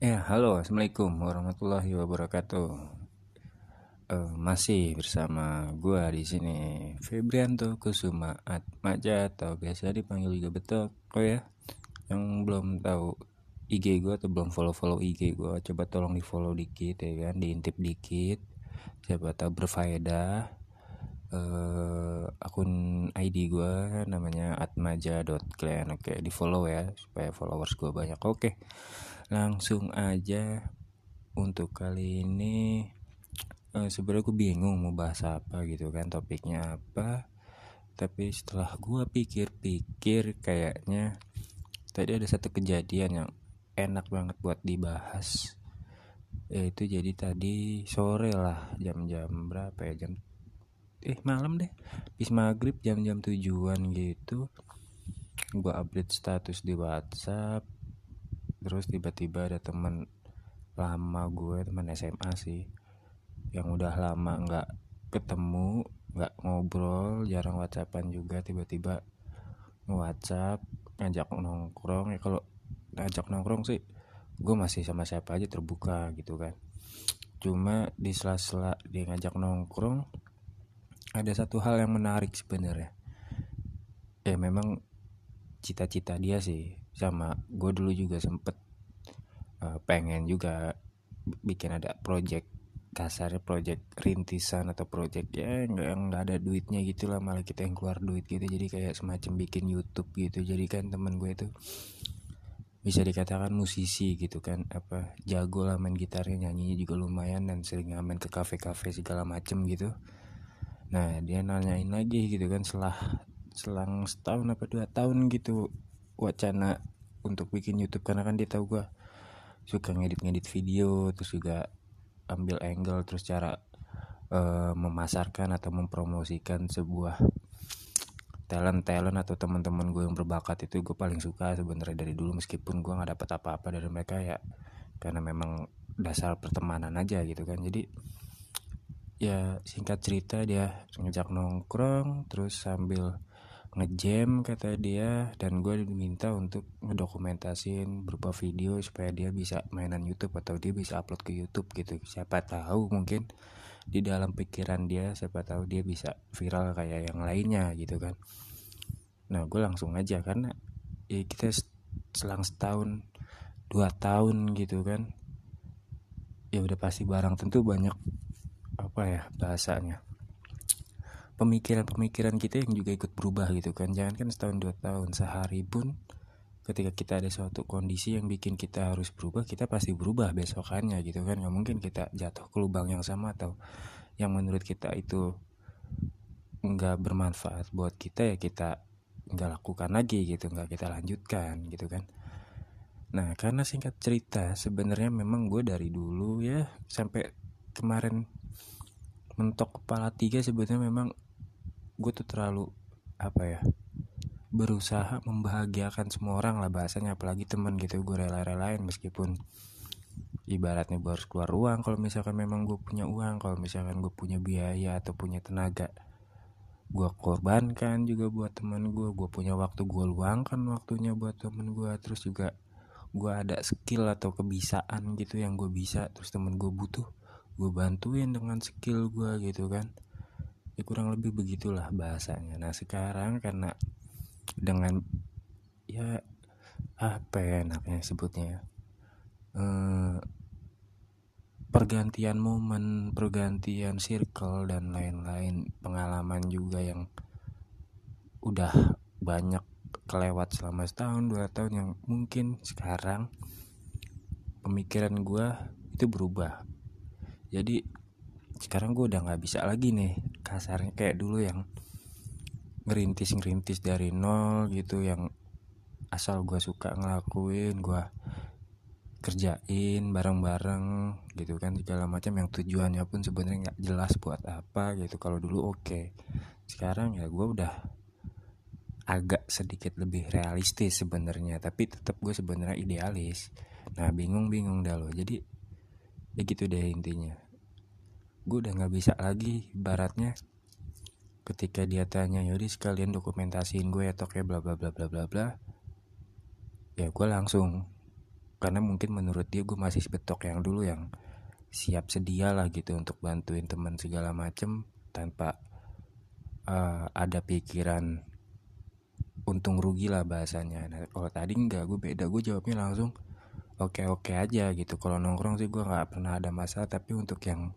Halo, assalamualaikum warahmatullahi wabarakatuh. Masih bersama gua di sini, Febrianto Kusuma Atmaja atau biasa dipanggil juga Betok. Oh ya, yang belum tahu IG gua atau belum follow IG gua, coba tolong di follow dikit ya kan, diintip dikit, coba tahu berfaedah. Akun ID gua namanya atmaja.clan. Oke, di follow ya supaya followers gua banyak. Oke, langsung aja untuk kali ini. Sebenarnya gue bingung mau bahas apa gitu kan, topiknya apa, tapi setelah gue pikir-pikir kayaknya tadi ada satu kejadian yang enak banget buat dibahas, yaitu jadi tadi sore lah, jam-jam berapa ya, malam deh, habis maghrib jam-jam 7-an gitu, gue update status di WhatsApp. Terus tiba-tiba ada teman lama gue, teman SMA sih, yang udah lama gak ketemu, gak ngobrol, jarang whatsappan juga, tiba-tiba nge-whatsapp, ngajak nongkrong. Ya kalau ngajak nongkrong sih gue masih sama siapa aja terbuka gitu kan, cuma di sela-sela dia ngajak nongkrong ada satu hal yang menarik sebenarnya. Memang cita-cita dia sih, sama gue dulu juga sempet pengen juga bikin ada project, kasarnya project rintisan atau project ya nggak ada duitnya gitu lah, malah kita yang keluar duit gitu, jadi kayak semacam bikin YouTube gitu. Jadi kan temen gue itu bisa dikatakan musisi gitu kan, apa jago lah main gitarnya, nyanyinya juga lumayan, dan sering ngamen ke kafe-kafe segala macem gitu. Nah dia nanyain lagi gitu kan, selang setahun apa 2 tahun gitu wacana untuk bikin YouTube, karena kan dia tahu gue suka ngedit video, terus juga ambil angle, terus cara memasarkan atau mempromosikan sebuah talent atau teman-teman gue yang berbakat. Itu gue paling suka sebenarnya dari dulu, meskipun gue nggak dapet apa-apa dari mereka ya, karena memang dasar pertemanan aja gitu kan. Jadi ya singkat cerita dia ngejak nongkrong, terus sambil ngejam kata dia, dan gue diminta untuk ngedokumentasin berupa video supaya dia bisa mainan YouTube atau dia bisa upload ke YouTube gitu. Siapa tahu mungkin di dalam pikiran dia, siapa tahu dia bisa viral kayak yang lainnya gitu kan. Nah gue langsung aja, karena ya kita selang setahun 2 tahun gitu kan, ya udah pasti barang tentu banyak apa ya bahasanya, pemikiran-pemikiran kita yang juga ikut berubah gitu kan. Jangan kan setahun 2 tahun, sehari pun ketika kita ada suatu kondisi yang bikin kita harus berubah, kita pasti berubah besokannya gitu kan. Gak mungkin kita jatuh ke lubang yang sama atau yang menurut kita itu gak bermanfaat buat kita, ya kita gak lakukan lagi gitu, gak kita lanjutkan gitu kan. Nah karena singkat cerita sebenarnya memang gue dari dulu ya sampai kemarin mentok kepala 3 sebetulnya memang gue tuh terlalu berusaha membahagiakan semua orang lah bahasanya, apalagi temen gitu. Gue rela-relain meskipun ibaratnya gue harus keluar uang kalau misalkan memang gue punya uang, kalau misalkan gue punya biaya atau punya tenaga gue korbankan juga buat temen gue punya waktu gue luangkan waktunya buat temen gue, terus juga gue ada skill atau kebisaan gitu yang gue bisa, terus temen gue butuh gue bantuin dengan skill gue gitu kan. Ya kurang lebih begitulah bahasanya. Nah sekarang karena dengan ya apa ya enaknya sebutnya, pergantian momen, pergantian circle dan lain-lain, pengalaman juga yang udah banyak kelewat selama setahun 2 tahun, yang mungkin sekarang pemikiran gue itu berubah. Jadi sekarang gue udah gak bisa lagi nih kasarnya kayak dulu yang ngerintis dari nol gitu, yang asal gue suka ngelakuin, gue kerjain bareng-bareng gitu kan segala macam, yang tujuannya pun sebenarnya gak jelas buat apa gitu. Kalau dulu oke. Sekarang ya gue udah agak sedikit lebih realistis sebenarnya, tapi tetap gue sebenarnya idealis. Nah bingung dah lo. Jadi ya gitu deh intinya, gue udah gak bisa lagi ibaratnya ketika dia tanya, yaudah sekalian dokumentasiin gue ya, toknya bla bla bla bla bla bla, ya gue langsung Karena mungkin menurut dia gue masih betok yang dulu, yang siap sedia lah gitu untuk bantuin teman segala macem, tanpa ada pikiran untung rugi lah bahasanya. Nah, kalau tadi enggak, gue beda, gue jawabnya langsung oke aja gitu. Kalau nongkrong sih gue nggak pernah ada masalah, tapi untuk yang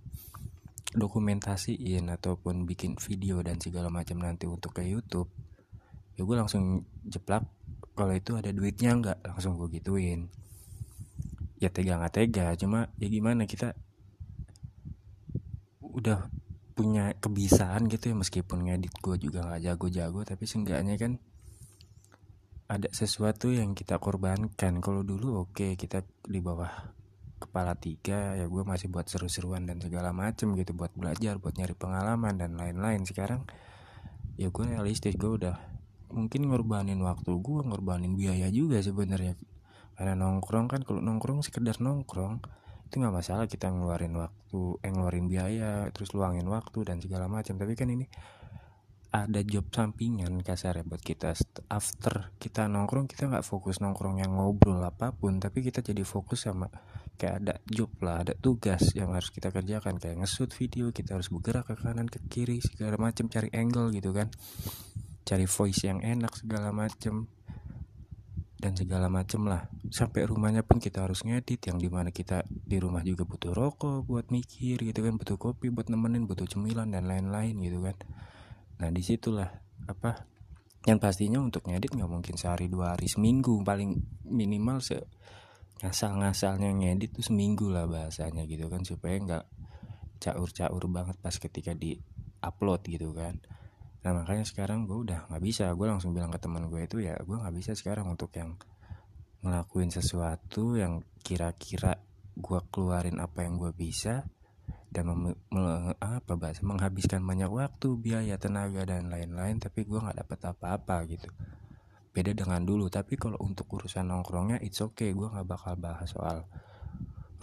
dokumentasiin ataupun bikin video dan segala macam nanti untuk ke YouTube, ya gue langsung jeplak kalau itu ada duitnya nggak, langsung gue gituin. Ya tega nggak tega, cuma ya gimana, kita udah punya kebiasaan gitu ya. Meskipun ngedit gue juga nggak jago-jago, tapi seenggaknya kan ada sesuatu yang kita korbankan. Kalau dulu oke, kita di bawah kepala 3 ya gue masih buat seru-seruan dan segala macem gitu, buat belajar, buat nyari pengalaman dan lain-lain. Sekarang ya gue realistis, gue udah mungkin ngorbanin waktu gue, ngorbanin biaya juga sebenarnya. Karena nongkrong kan, kalau nongkrong sekedar nongkrong itu nggak masalah, kita ngeluarin waktu, ngeluarin biaya, terus luangin waktu dan segala macam. Tapi kan ini ada job sampingan kasar ya buat kita. After kita nongkrong, kita nggak fokus nongkrong yang ngobrol apapun, tapi kita jadi fokus sama kayak ada job lah, ada tugas yang harus kita kerjakan, kayak nge-shoot video, kita harus bergerak ke kanan ke kiri segala macam, cari angle gitu kan, cari voice yang enak segala macam dan segala macem lah. Sampai rumahnya pun kita harus ngedit, yang dimana kita di rumah juga butuh rokok buat mikir gitu kan, butuh kopi buat nemenin, butuh cemilan dan lain-lain gitu kan. Nah disitulah apa yang pastinya untuk ngedit nggak mungkin sehari dua hari, seminggu paling minimal ngasal-ngasalnya ngedit tuh seminggu lah bahasanya gitu kan, supaya nggak caur-caur banget pas ketika di upload gitu kan. Nah makanya sekarang gue udah gak bisa, gue langsung bilang ke teman gue itu, ya gue gak bisa sekarang untuk yang ngelakuin sesuatu yang kira-kira gue keluarin apa yang gue bisa dan menghabiskan banyak waktu, biaya, tenaga dan lain-lain, tapi gue gak dapet apa-apa gitu. Beda dengan dulu. Tapi kalau untuk urusan nongkrongnya it's okay, gue gak bakal bahas soal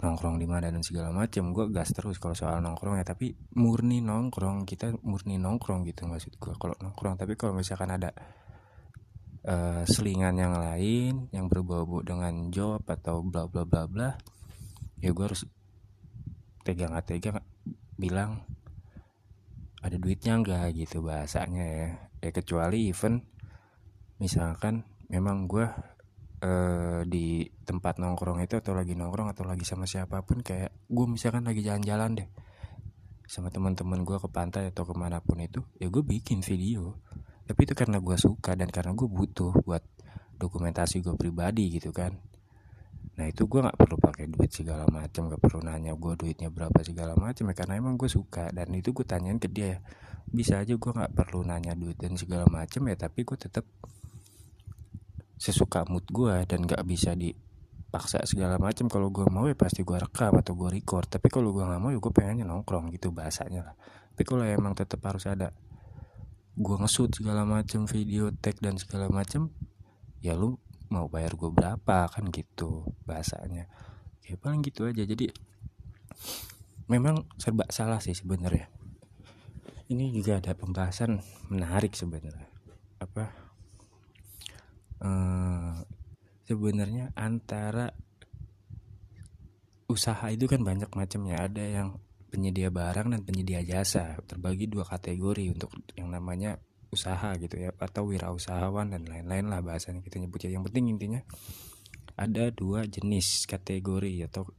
nongkrong di mana dan segala macam, gue gas terus kalau soal nongkrong ya. Tapi murni nongkrong, kita murni nongkrong gitu maksud gue kalau nongkrong. Tapi kalau misalkan ada selingan yang lain yang berbau-bau dengan job atau bla bla bla bla, ya gue harus tega nggak tega bilang ada duitnya nggak gitu bahasanya ya. Ya kecuali event misalkan memang gue di tempat nongkrong itu, atau lagi nongkrong atau lagi sama siapapun, kayak gue misalkan lagi jalan-jalan deh sama teman-teman gue ke pantai atau kemanapun itu, ya gue bikin video. Tapi itu karena gue suka dan karena gue butuh buat dokumentasi gue pribadi gitu kan. Nah itu gue nggak perlu pakai duit segala macam, nggak perlu nanya gue duitnya berapa segala macam ya, karena emang gue suka dan itu gue tanyain ke dia. Ya bisa aja gue nggak perlu nanya duit dan segala macam ya, tapi gue tetap sesuka mood gue dan gak bisa dipaksa segala macam. Kalau gue mau ya pasti gue rekam atau gue record, tapi kalau gue gak mau ya gue pengennya nongkrong gitu bahasanya lah. Tapi kalau emang tetap harus ada gue nge-shoot segala macam, video tag dan segala macam, ya lu mau bayar gue berapa kan gitu bahasanya. Ya paling gitu aja. Jadi memang serba salah sih sebenarnya. Ini juga ada pembahasan menarik sebenarnya. Apa? Sebenarnya antara usaha itu kan banyak macamnya, ada yang penyedia barang dan penyedia jasa, terbagi dua kategori untuk yang namanya usaha gitu ya, atau wirausahawan dan lain-lain lah bahasanya kita nyebutnya. Yang penting intinya ada dua jenis kategori atau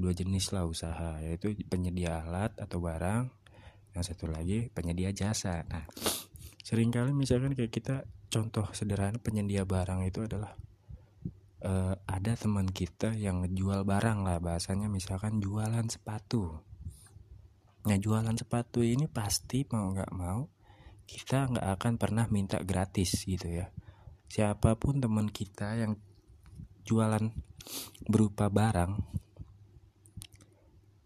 dua jenis lah usaha, yaitu penyedia alat atau barang, yang satu lagi penyedia jasa. Nah seringkali misalkan kayak kita, contoh sederhana penyedia barang itu adalah ada teman kita yang ngejual barang lah bahasanya, misalkan jualan sepatu. Nah jualan sepatu ini pasti mau nggak mau kita nggak akan pernah minta gratis gitu ya. Siapapun teman kita yang jualan berupa barang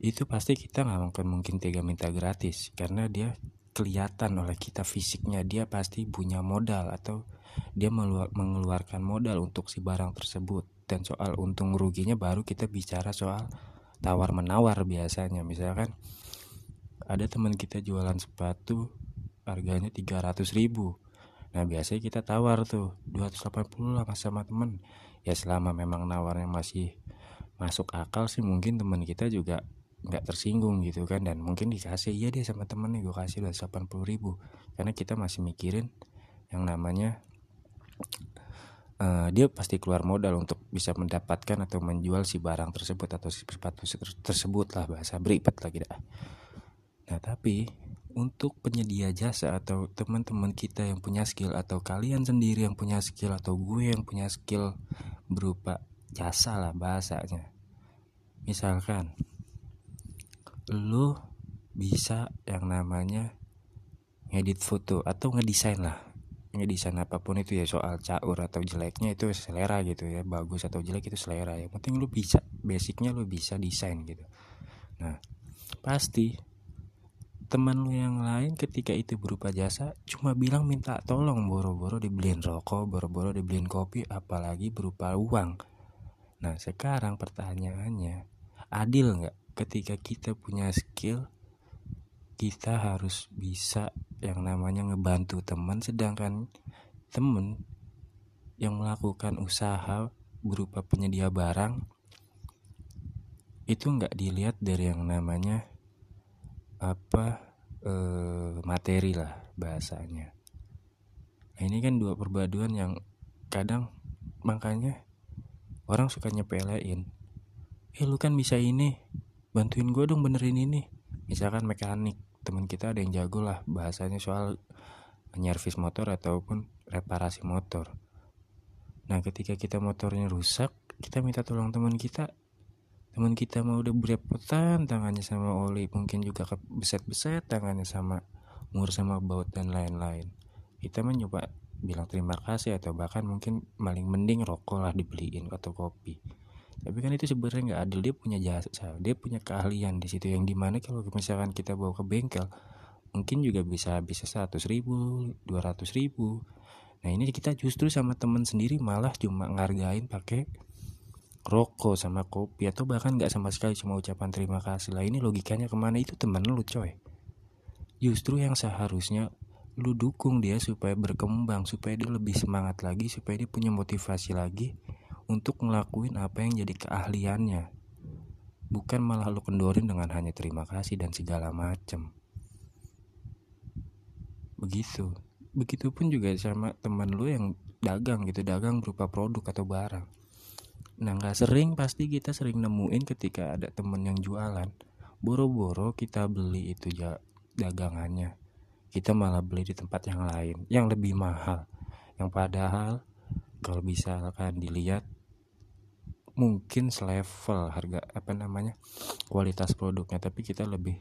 itu pasti kita nggak akan mungkin tega minta gratis, karena dia kelihatan oleh kita fisiknya, dia pasti punya modal atau dia mengeluarkan modal untuk si barang tersebut. Dan soal untung ruginya baru kita bicara soal tawar menawar biasanya. Misalkan ada teman kita jualan sepatu harganya 300.000. Nah biasanya kita tawar tuh 280 lah sama temen. ya selama memang nawarnya masih masuk akal sih, mungkin teman kita juga nggak tersinggung gitu kan, dan mungkin dikasih. Iya deh sama temennya gue kasih lah 80.000, karena kita masih mikirin yang namanya dia pasti keluar modal untuk bisa mendapatkan atau menjual si barang tersebut atau si sepatu tersebut lah, bahasa beripat lagi dah. Nah tapi untuk penyedia jasa atau teman-teman kita yang punya skill, atau kalian sendiri yang punya skill, atau gue yang punya skill berupa jasa lah bahasanya. Misalkan lo bisa yang namanya ngedit foto atau ngedesain lah, ngedesain apapun itu ya, soal caur atau jeleknya itu selera gitu ya, bagus atau jelek itu selera, yang penting lo bisa, basicnya lo bisa desain gitu. Nah pasti teman lu yang lain ketika itu berupa jasa cuma bilang minta tolong, boro-boro dibeliin rokok, boro-boro dibeliin kopi, apalagi berupa uang. Nah sekarang pertanyaannya, adil nggak ketika kita punya skill kita harus bisa yang namanya ngebantu teman, sedangkan teman yang melakukan usaha berupa penyedia barang itu nggak dilihat dari yang namanya materi lah bahasanya. Nah ini kan dua perpaduan yang kadang makanya orang suka nyepelein. Lu kan bisa ini, bantuin gue dong benerin ini. Misalkan mekanik, teman kita ada yang jago lah bahasanya soal nyervis motor ataupun reparasi motor. Nah ketika kita motornya rusak, kita minta tolong teman kita. Teman kita mau udah berepotan tangannya sama oli, mungkin juga kebeset-beset tangannya sama mur sama baut dan lain-lain. Kita mencoba bilang terima kasih, atau bahkan mungkin paling mending rokok lah dibeliin atau kopi. Tapi kan itu sebenarnya nggak adil, dia punya jasa, dia punya keahlian di situ, yang dimana kalau misalkan kita bawa ke bengkel mungkin juga bisa 100.000, 200.000. Nah ini kita justru sama teman sendiri malah cuma ngargain pakai rokok sama kopi, atau bahkan gak sama sekali, cuma ucapan terima kasih lah. Ini logikanya kemana? Itu teman lu coy. Justru yang seharusnya lu dukung dia supaya berkembang, supaya dia lebih semangat lagi, supaya dia punya motivasi lagi untuk ngelakuin apa yang jadi keahliannya. Bukan malah lu kendorin dengan hanya terima kasih dan segala macem. Begitupun juga sama teman lu yang dagang gitu, dagang berupa produk atau barang. Nah gak sering, pasti kita sering nemuin ketika ada temen yang jualan, boro-boro kita beli itu dagangannya, kita malah beli di tempat yang lain yang lebih mahal, yang padahal kalau misalkan dilihat mungkin selevel harga kualitas produknya, tapi kita lebih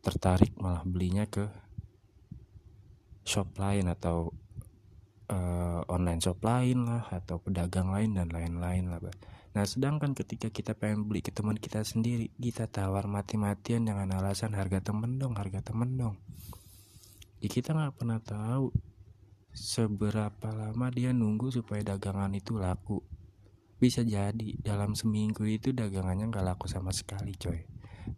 tertarik malah belinya ke shop lain atau online shop lain lah, atau pedagang lain dan lain-lain lah. Nah sedangkan ketika kita pengen beli ke teman kita sendiri, kita tawar mati-matian dengan alasan harga temen dong. Ya kita gak pernah tahu seberapa lama dia nunggu supaya dagangan itu laku. Bisa jadi dalam seminggu itu dagangannya gak laku sama sekali coy.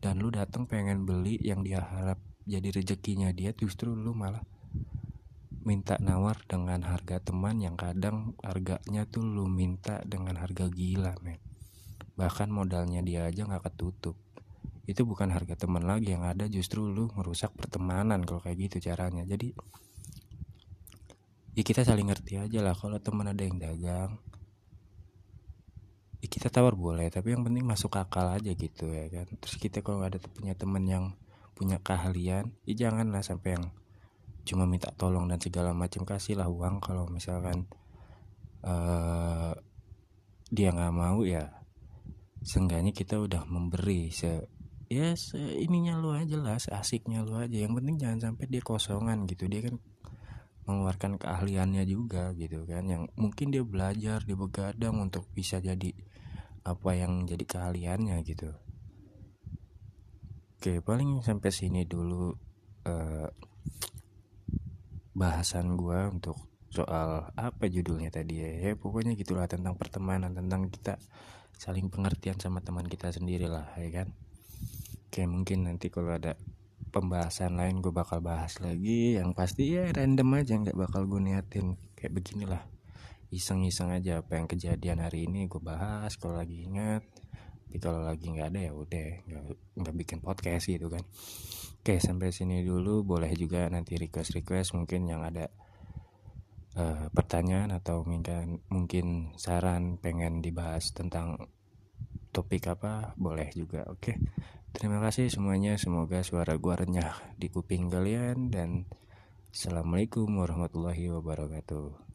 Dan lu datang pengen beli yang dia harap jadi rezekinya dia, justru lu malah minta nawar dengan harga teman yang kadang harganya tuh lu minta dengan harga gila men. Bahkan modalnya dia aja gak ketutup. Itu bukan harga teman lagi, yang ada justru lu merusak pertemanan kalau kayak gitu caranya. Jadi ya kita saling ngerti aja lah. Kalau teman ada yang dagang ya kita tawar boleh, tapi yang penting masuk akal aja gitu ya kan. Terus kita kalau ada punya teman yang punya keahlian ya janganlah sampai yang cuma minta tolong dan segala macam. Kasihlah uang kalau misalkan dia nggak mau, ya seenggaknya kita udah memberi ininya lu aja lah, asiknya lu aja. Yang penting jangan sampai dia kosongan gitu. Dia kan mengeluarkan keahliannya juga gitu kan, yang mungkin dia belajar, dia begadang untuk bisa jadi apa yang jadi keahliannya gitu. Oke, paling sampai sini dulu bahasan gue untuk soal apa judulnya tadi ya pokoknya gitulah, tentang pertemanan, tentang kita saling pengertian sama teman kita sendiri lah ya kan. Oke, mungkin nanti kalau ada pembahasan lain gue bakal bahas lagi, yang pasti ya random aja, nggak bakal gue niatin kayak beginilah iseng-iseng aja apa yang kejadian hari ini gue bahas kalau lagi inget, tapi kalau lagi nggak ada ya udah nggak bikin podcast gitu kan. Oke, sampai sini dulu. Boleh juga nanti request mungkin yang ada pertanyaan atau mungkin saran pengen dibahas tentang topik apa, boleh juga. Oke, terima kasih semuanya, semoga suara gue renyah di kuping kalian, dan Assalamualaikum warahmatullahi wabarakatuh.